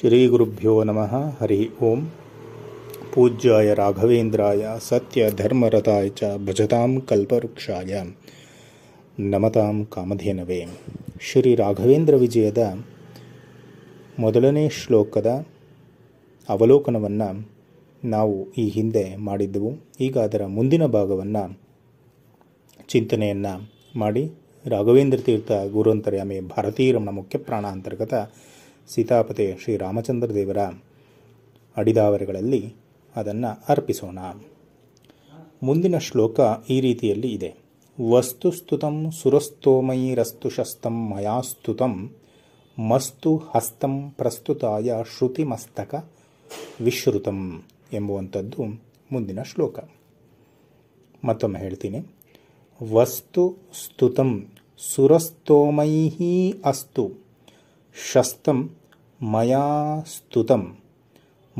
ಶ್ರೀ ಗುರುಭ್ಯೋ ನಮಃ. ಹರಿ ಓಂ. ಪೂಜ್ಯಾಯ ರಾಘವೇಂದ್ರಾಯ ಸತ್ಯ ಧರ್ಮರತಾಯ ಚ ಭಜತಾಂ ಕಲ್ಪವೃಕ್ಷಾಯ ನಮತಾಂ ಕಾಮಧೇನವೇ. ಶ್ರೀ ರಾಘವೇಂದ್ರ ವಿಜಯದ ಮೊದಲನೇ ಶ್ಲೋಕದ ಅವಲೋಕನವನ್ನು ನಾವು ಈ ಹಿಂದೆ ಮಾಡಿದ್ದೆವು. ಈಗ ಅದರ ಮುಂದಿನ ಭಾಗವನ್ನು ಚಿಂತನೆಯನ್ನು ಮಾಡಿ ರಾಘವೇಂದ್ರ ತೀರ್ಥ ಗುರುವಂತರ್ಯಾಮಿ ಭಾರತೀರಮಣ ಮುಖ್ಯ ಪ್ರಾಣ ಅಂತರ್ಗತ ಸೀತಾಪತೆ ಶ್ರೀರಾಮಚಂದ್ರ ದೇವರ ಅಡಿದಾವರೆಗಳಲ್ಲಿ ಅದನ್ನು ಅರ್ಪಿಸೋಣ. ಮುಂದಿನ ಶ್ಲೋಕ ಈ ರೀತಿಯಲ್ಲಿ ಇದೆ. ವಸ್ತುಸ್ತುತಂ ಸುರಸ್ತೋಮೈರಸ್ತು ಶಸ್ತಂ ಮಯಾಸ್ತುತಂ ಮಸ್ತು ಹಸ್ತಂ ಪ್ರಸ್ತುತಾಯ ಶ್ರುತಿಮಸ್ತಕ ವಿಶ್ರುತಂ ಎಂಬುವಂಥದ್ದು ಮುಂದಿನ ಶ್ಲೋಕ. ಮತ್ತೊಮ್ಮೆ ಹೇಳ್ತೀನಿ. ವಸ್ತು ಸ್ತುತಂ ಸುರಸ್ತೋಮೈ ಅಸ್ತು ಶಸ್ತಂ ಮಯಾ ಸ್ತುತಂ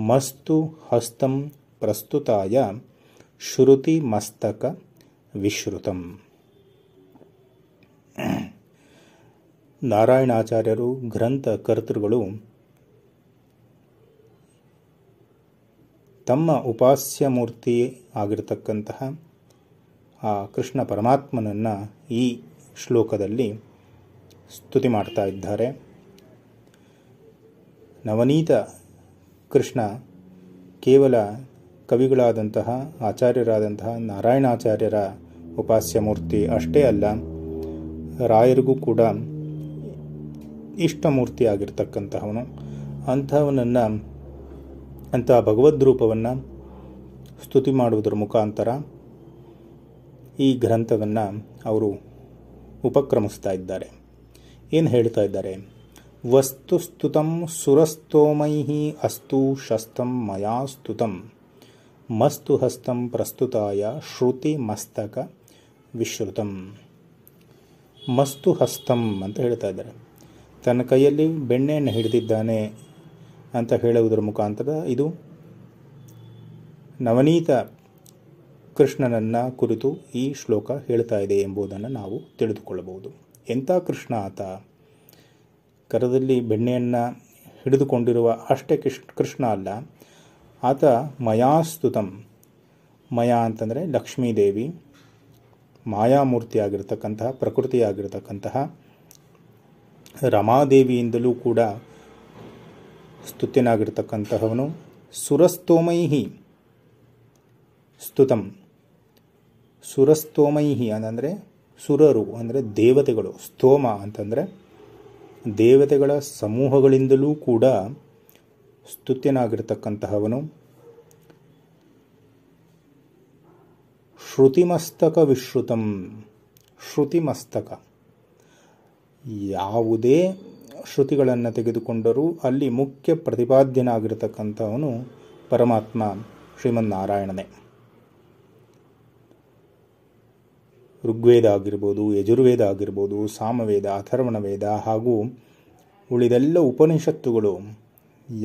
ಮಸ್ತು ಹಸ್ತಂ ಪ್ರಸ್ತುತಾಯ ಶ್ರುತಿಮಸ್ತಕ ವಿಶ್ರುತಂ. ನಾರಾಯಣಾಚಾರ್ಯರು ಗ್ರಂಥ ಕರ್ತೃಗಳು ತಮ್ಮ ಉಪಾಸ್ಯ ಮೂರ್ತಿ ಆಗಿರತಕ್ಕಂತಹ ಆ ಕೃಷ್ಣ ಪರಮಾತ್ಮನನ್ನು ಈ ಶ್ಲೋಕದಲ್ಲಿ ಸ್ತುತಿ ಮಾಡ್ತಾ ಇದ್ದಾರೆ. ನವನೀತ ಕೃಷ್ಣ ಕೇವಲ ಕವಿಗಳಾದಂತಹ ಆಚಾರ್ಯರಾದಂತಹ ನಾರಾಯಣಾಚಾರ್ಯರ ಉಪಾಸ್ಯ ಮೂರ್ತಿ ಅಷ್ಟೇ ಅಲ್ಲ, ರಾಯರಿಗೂ ಕೂಡ ಇಷ್ಟಮೂರ್ತಿಯಾಗಿರ್ತಕ್ಕಂತಹವನು. ಅಂತಹ ಭಗವದ್ರೂಪವನ್ನು ಸ್ತುತಿ ಮಾಡುವುದರ ಮುಖಾಂತರ ಈ ಗ್ರಂಥವನ್ನು ಅವರು ಉಪಕ್ರಮಿಸ್ತಾ ಇದ್ದಾರೆ. ಏನು ಹೇಳ್ತಾ ಇದ್ದಾರೆ? ವಸ್ತುಸ್ತುತಂ ಸುರಸ್ತೋಮೈಹಿ ಅಸ್ತು ಶಸ್ತಂ ಮಯಾ ಸ್ತುತಂ ಮಸ್ತು ಹಸ್ತಂ ಪ್ರಸ್ತುತಾಯ ಶ್ರುತಿಮಸ್ತಕ ವಿಶ್ರುತಂ. ಮಸ್ತು ಹಸ್ತಂ ಅಂತ ಹೇಳ್ತಾ ಇದ್ದಾರೆ. ತನ್ನ ಕೈಯಲ್ಲಿ ಬೆಣ್ಣೆಯನ್ನು ಹಿಡಿದಿದ್ದಾನೆ ಅಂತ ಹೇಳುವುದರ ಮುಖಾಂತರ ಇದು ನವನೀತ ಕೃಷ್ಣನನ್ನು ಕುರಿತು ಈ ಶ್ಲೋಕ ಹೇಳ್ತಾ ಇದೆ ಎಂಬುದನ್ನು ನಾವು ತಿಳಿದುಕೊಳ್ಳಬಹುದು. ಎಂಥ ಕೃಷ್ಣ ಆತ? ಕರದಲ್ಲಿ ಬೆಣ್ಣೆಯನ್ನು ಹಿಡಿದುಕೊಂಡಿರುವ ಅಷ್ಟೇ ಕೃಷ್ಣ ಅಲ್ಲ, ಆತ ಮಯಾಸ್ತುತಂ. ಮಯಾ ಅಂತಂದರೆ ಲಕ್ಷ್ಮೀದೇವಿ, ಮಾಯಾಮೂರ್ತಿಯಾಗಿರ್ತಕ್ಕಂತಹ ಪ್ರಕೃತಿಯಾಗಿರ್ತಕ್ಕಂತಹ ರಮಾದೇವಿಯಿಂದಲೂ ಕೂಡ ಸ್ತುತ್ಯನಾಗಿರ್ತಕ್ಕಂತಹವನು. ಸುರಸ್ತೋಮೈಹಿ ಸ್ತುತಂ. ಸುರಸ್ತೋಮೈಹಿ ಅಂತಂದರೆ ಸುರರು ಅಂದರೆ ದೇವತೆಗಳು, ಸ್ತೋಮ ಅಂತಂದರೆ ದೇವತೆಗಳ ಸಮೂಹಗಳಿಂದಲೂ ಕೂಡ ಸ್ತುತ್ಯನಾಗಿರ್ತಕ್ಕಂತಹವನು. ಶ್ರುತಿಮಸ್ತಕ ವಿಶ್ರುತಂ. ಶ್ರುತಿಮಸ್ತಕ, ಯಾವುದೇ ಶ್ರುತಿಗಳನ್ನು ತೆಗೆದುಕೊಂಡರೂ ಅಲ್ಲಿ ಮುಖ್ಯ ಪ್ರತಿಪಾದ್ಯನಾಗಿರ್ತಕ್ಕಂಥವನು ಪರಮಾತ್ಮ ಶ್ರೀಮನ್ನಾರಾಯಣನೇ. ಋಗ್ವೇದ ಆಗಿರ್ಬೋದು, ಯಜುರ್ವೇದ ಆಗಿರ್ಬೋದು, ಸಾಮವೇದ, ಅಥರ್ವಣ ವೇದ ಹಾಗೂ ಉಳಿದೆಲ್ಲ ಉಪನಿಷತ್ತುಗಳು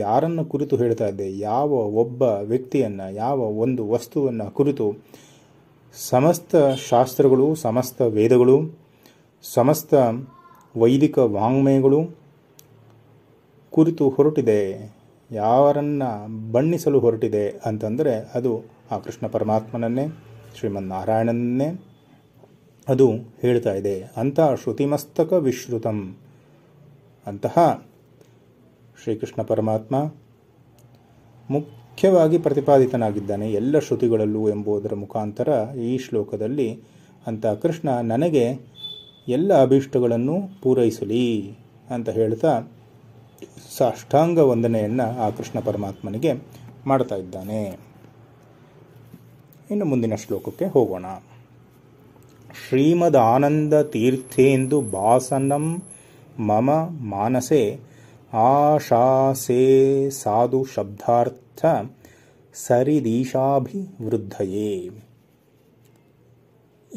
ಯಾರನ್ನು ಕುರಿತು ಹೇಳ್ತಾ ಇದೆ? ಯಾವ ಒಬ್ಬ ವ್ಯಕ್ತಿಯನ್ನು, ಯಾವ ಒಂದು ವಸ್ತುವನ್ನು ಕುರಿತು ಸಮಸ್ತ ಶಾಸ್ತ್ರಗಳು, ಸಮಸ್ತ ವೇದಗಳು, ಸಮಸ್ತ ವೈದಿಕ ವಾಂಗ್ಮಯಗಳು ಕುರಿತು ಹೊರಟಿದೆ, ಯಾರನ್ನು ಬಣ್ಣಿಸಲು ಹೊರಟಿದೆ ಅಂತಂದರೆ ಅದು ಆ ಕೃಷ್ಣ ಪರಮಾತ್ಮನನ್ನೇ, ಶ್ರೀಮನ್ನಾರಾಯಣನನ್ನೇ ಅದು ಹೇಳ್ತಾ ಇದೆ. ಅಂತಹ ಶ್ರುತಿಮಸ್ತಕ ವಿಶ್ರುತಂ, ಅಂತಹ ಶ್ರೀಕೃಷ್ಣ ಪರಮಾತ್ಮ ಮುಖ್ಯವಾಗಿ ಪ್ರತಿಪಾದಿತನಾಗಿದ್ದಾನೆ ಎಲ್ಲ ಶ್ರುತಿಗಳಲ್ಲೂ ಎಂಬುದರ ಮುಖಾಂತರ ಈ ಶ್ಲೋಕದಲ್ಲಿ ಅಂತಹ ಕೃಷ್ಣ ನನಗೆ ಎಲ್ಲ ಅಭೀಷ್ಟಗಳನ್ನು ಪೂರೈಸಲಿ ಅಂತ ಹೇಳ್ತಾ ಸಾಷ್ಟಾಂಗ ವಂದನೆಯನ್ನು ಆ ಕೃಷ್ಣ ಪರಮಾತ್ಮನಿಗೆ ಮಾಡ್ತಾ ಇದ್ದಾನೆ. ಇನ್ನು ಮುಂದಿನ ಶ್ಲೋಕಕ್ಕೆ ಹೋಗೋಣ. ಶ್ರೀಮದ್ ಆನಂದ ತೀರ್ಥೇಂದು ಭಾಸನಂ ಮಮ ಮಾನಸೆ ಆಶಾಸೆ ಸಾಧು ಶಬ್ದಾರ್ಥ ಸರಿದೀಶಾಭಿವೃದ್ಧಯೇ.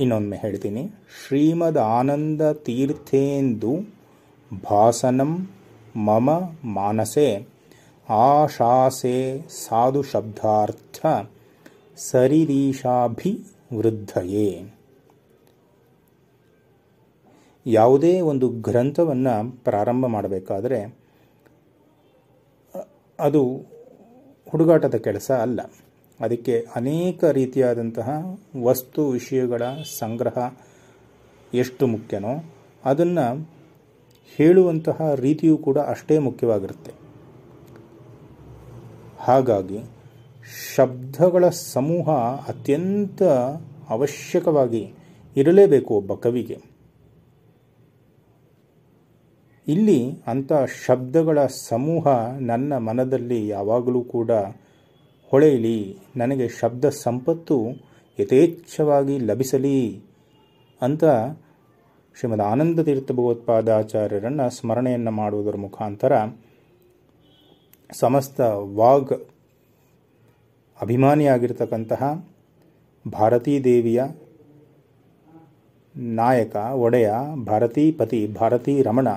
ಇನ್ನೊಮ್ಮೆ ಹೇಳ್ತೀನಿ. ಶ್ರೀಮದ್ ಆನಂದ ತೀರ್ಥೇಂದು ಭಾಸನಂ ಮಮ ಮಾನಸೆ ಆಶಾಸೆ ಸಾಧು ಶಬ್ದಾರ್ಥ ಸರಿದೀಶಾಭಿವೃದ್ಧಯೇ. ಯಾವುದೇ ಒಂದು ಗ್ರಂಥವನ್ನು ಪ್ರಾರಂಭ ಮಾಡಬೇಕಾದರೆ ಅದು ಹುಡುಗಾಟದ ಕೆಲಸ ಅಲ್ಲ. ಅದಕ್ಕೆ ಅನೇಕ ರೀತಿಯಾದಂತಹ ವಸ್ತು ವಿಷಯಗಳ ಸಂಗ್ರಹ ಎಷ್ಟು ಮುಖ್ಯನೋ ಅದನ್ನು ಹೇಳುವಂತಹ ರೀತಿಯೂ ಕೂಡ ಅಷ್ಟೇ ಮುಖ್ಯವಾಗಿರುತ್ತೆ. ಹಾಗಾಗಿ ಶಬ್ದಗಳ ಸಮೂಹ ಅತ್ಯಂತ ಅವಶ್ಯಕವಾಗಿ ಇರಲೇಬೇಕು ಒಬ್ಬ ಕವಿಗೆ. ಇಲ್ಲಿ ಅಂಥ ಶಬ್ದಗಳ ಸಮೂಹ ನನ್ನ ಮನದಲ್ಲಿ ಯಾವಾಗಲೂ ಕೂಡ ಹೊಳೆಯಲಿ, ನನಗೆ ಶಬ್ದ ಸಂಪತ್ತು ಯಥೇಚ್ಛವಾಗಿ ಲಭಿಸಲಿ ಅಂತ ಶ್ರೀಮದ್ ಆನಂದ ತೀರ್ಥ ಭಗವತ್ಪಾದಾಚಾರ್ಯರನ್ನು ಸ್ಮರಣೆಯನ್ನು ಮಾಡುವುದರ ಮುಖಾಂತರ ಸಮಸ್ತ ವಾಗ್ ಅಭಿಮಾನಿಯಾಗಿರ್ತಕ್ಕಂತಹ ಭಾರತೀ ದೇವಿಯ ನಾಯಕ ಒಡೆಯ ಭಾರತೀ ಪತಿ ಭಾರತೀ ರಮಣ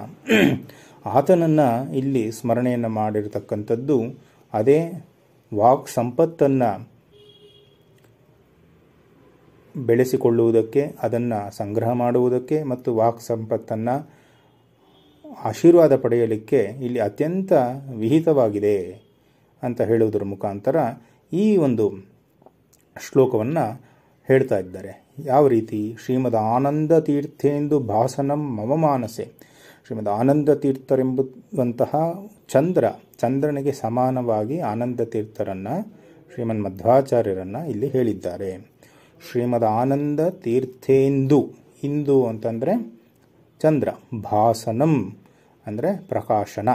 ಆತನನ್ನು ಇಲ್ಲಿ ಸ್ಮರಣೆಯನ್ನು ಮಾಡಿರತಕ್ಕಂಥದ್ದು ಅದೇ ವಾಕ್ ಸಂಪತ್ತನ್ನು ಬೆಳೆಸಿಕೊಳ್ಳುವುದಕ್ಕೆ, ಅದನ್ನು ಸಂಗ್ರಹ ಮಾಡುವುದಕ್ಕೆ ಮತ್ತು ವಾಕ್ ಸಂಪತ್ತನ್ನು ಆಶೀರ್ವಾದ ಪಡೆಯಲಿಕ್ಕೆ ಇಲ್ಲಿ ಅತ್ಯಂತ ವಿಹಿತವಾಗಿದೆ ಅಂತ ಹೇಳುವುದರ ಮುಖಾಂತರ ಈ ಒಂದು ಶ್ಲೋಕವನ್ನು ಹೇಳ್ತಾ ಇದ್ದಾರೆ. ಯಾವ ರೀತಿ? ಶ್ರೀಮದ್ ಆನಂದ ತೀರ್ಥೇಂದು ಭಾಸನಂ ಮಮ ಮಾನಸೆ. ಶ್ರೀಮದ್ ಆನಂದ ತೀರ್ಥರೆಂಬುವಂತಹ ಚಂದ್ರನಿಗೆ ಸಮಾನವಾಗಿ ಆನಂದ ತೀರ್ಥರನ್ನು, ಶ್ರೀಮನ್ ಮಧ್ವಾಚಾರ್ಯರನ್ನು ಇಲ್ಲಿ ಹೇಳಿದ್ದಾರೆ. ಶ್ರೀಮದ್ ಆನಂದ ತೀರ್ಥೇಂದು, ಇಂದು ಅಂತಂದರೆ ಚಂದ್ರ, ಭಾಸನಂ ಅಂದರೆ ಪ್ರಕಾಶನ.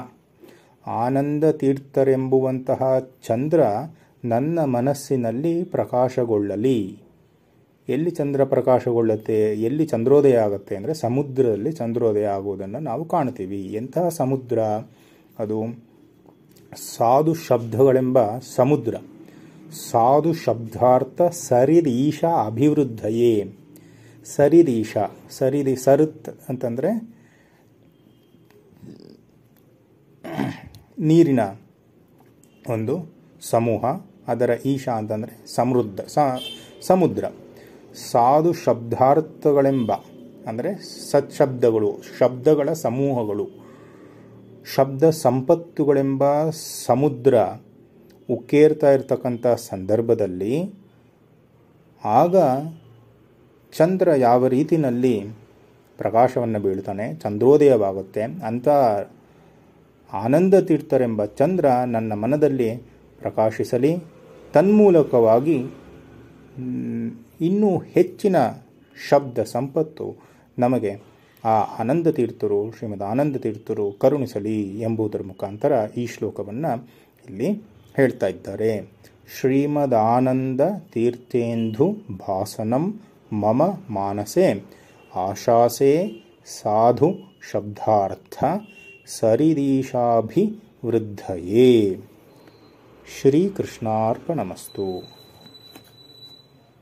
ಆನಂದ ತೀರ್ಥರೆಂಬುವಂತಹ ಚಂದ್ರ ನನ್ನ ಮನಸ್ಸಿನಲ್ಲಿ ಪ್ರಕಾಶಗೊಳ್ಳಲಿ. ಎಲ್ಲಿ ಚಂದ್ರ ಪ್ರಕಾಶಗೊಳ್ಳುತ್ತೆ, ಎಲ್ಲಿ ಚಂದ್ರೋದಯ ಆಗುತ್ತೆ ಅಂದರೆ ಸಮುದ್ರದಲ್ಲಿ ಚಂದ್ರೋದಯ ಆಗುವುದನ್ನು ನಾವು ಕಾಣ್ತೀವಿ. ಎಂತಹ ಸಮುದ್ರ ಅದು? ಸಾಧು ಶಬ್ದಗಳೆಂಬ ಸಮುದ್ರ. ಸಾಧು ಶಬ್ದಾರ್ಥ ಸರಿರೀಶ ಅಭಿವೃದ್ಧಯೇ. ಸರಿರೀಶ, ಸರಿತ್ ಅಂತಂದರೆ ನೀರಿನ ಒಂದು ಸಮೂಹ, ಅದರ ಈಶ ಅಂತಂದರೆ ಸಮೃದ್ಧ ಸಮುದ್ರ. ಸಾಧು ಶಬ್ದಾರ್ಥಗಳೆಂಬ ಅಂದರೆ ಸತ್ಶಬ್ದಗಳು, ಶಬ್ದಗಳ ಸಮೂಹಗಳು, ಶಬ್ದ ಸಂಪತ್ತುಗಳೆಂಬ ಸಮುದ್ರ ಉಕ್ಕೇರ್ತಾ ಇರತಕ್ಕಂಥ ಸಂದರ್ಭದಲ್ಲಿ ಆಗ ಚಂದ್ರ ಯಾವ ರೀತಿಯಲ್ಲಿ ಪ್ರಕಾಶವನ್ನು ಬೀಳ್ತಾನೆ, ಚಂದ್ರೋದಯವಾಗುತ್ತೆ. ಅಂಥ ಆನಂದ ತೀರ್ಥರೆಂಬ ಚಂದ್ರ ನನ್ನ ಮನದಲ್ಲಿ ಪ್ರಕಾಶಿಸಲಿ, ತನ್ಮೂಲಕವಾಗಿ ಇನ್ನೂ ಹೆಚ್ಚಿನ ಶಬ್ದ ಸಂಪತ್ತು ನಮಗೆ ಆ ಆನಂದ ತೀರ್ಥರು, ಶ್ರೀಮದ್ ಆನಂದ ತೀರ್ಥರು ಕರುಣಿಸಲಿ ಎಂಬುದರ ಮುಖಾಂತರ ಈ ಶ್ಲೋಕವನ್ನು ಇಲ್ಲಿ ಹೇಳ್ತಾ ಇದ್ದಾರೆ. ಶ್ರೀಮದ್ ಆನಂದ ತೀರ್ಥೇಂದು ಭಾಸನಂ ಮಮ ಮಾನಸೆ ಆಶಾಸೆ ಸಾಧು ಶಬ್ದಾರ್ಥ ಸರಿದೀಶಾಭಿವೃದ್ಧಯೇ. ಶ್ರೀಕೃಷ್ಣಾರ್ಪಣಮಸ್ತು.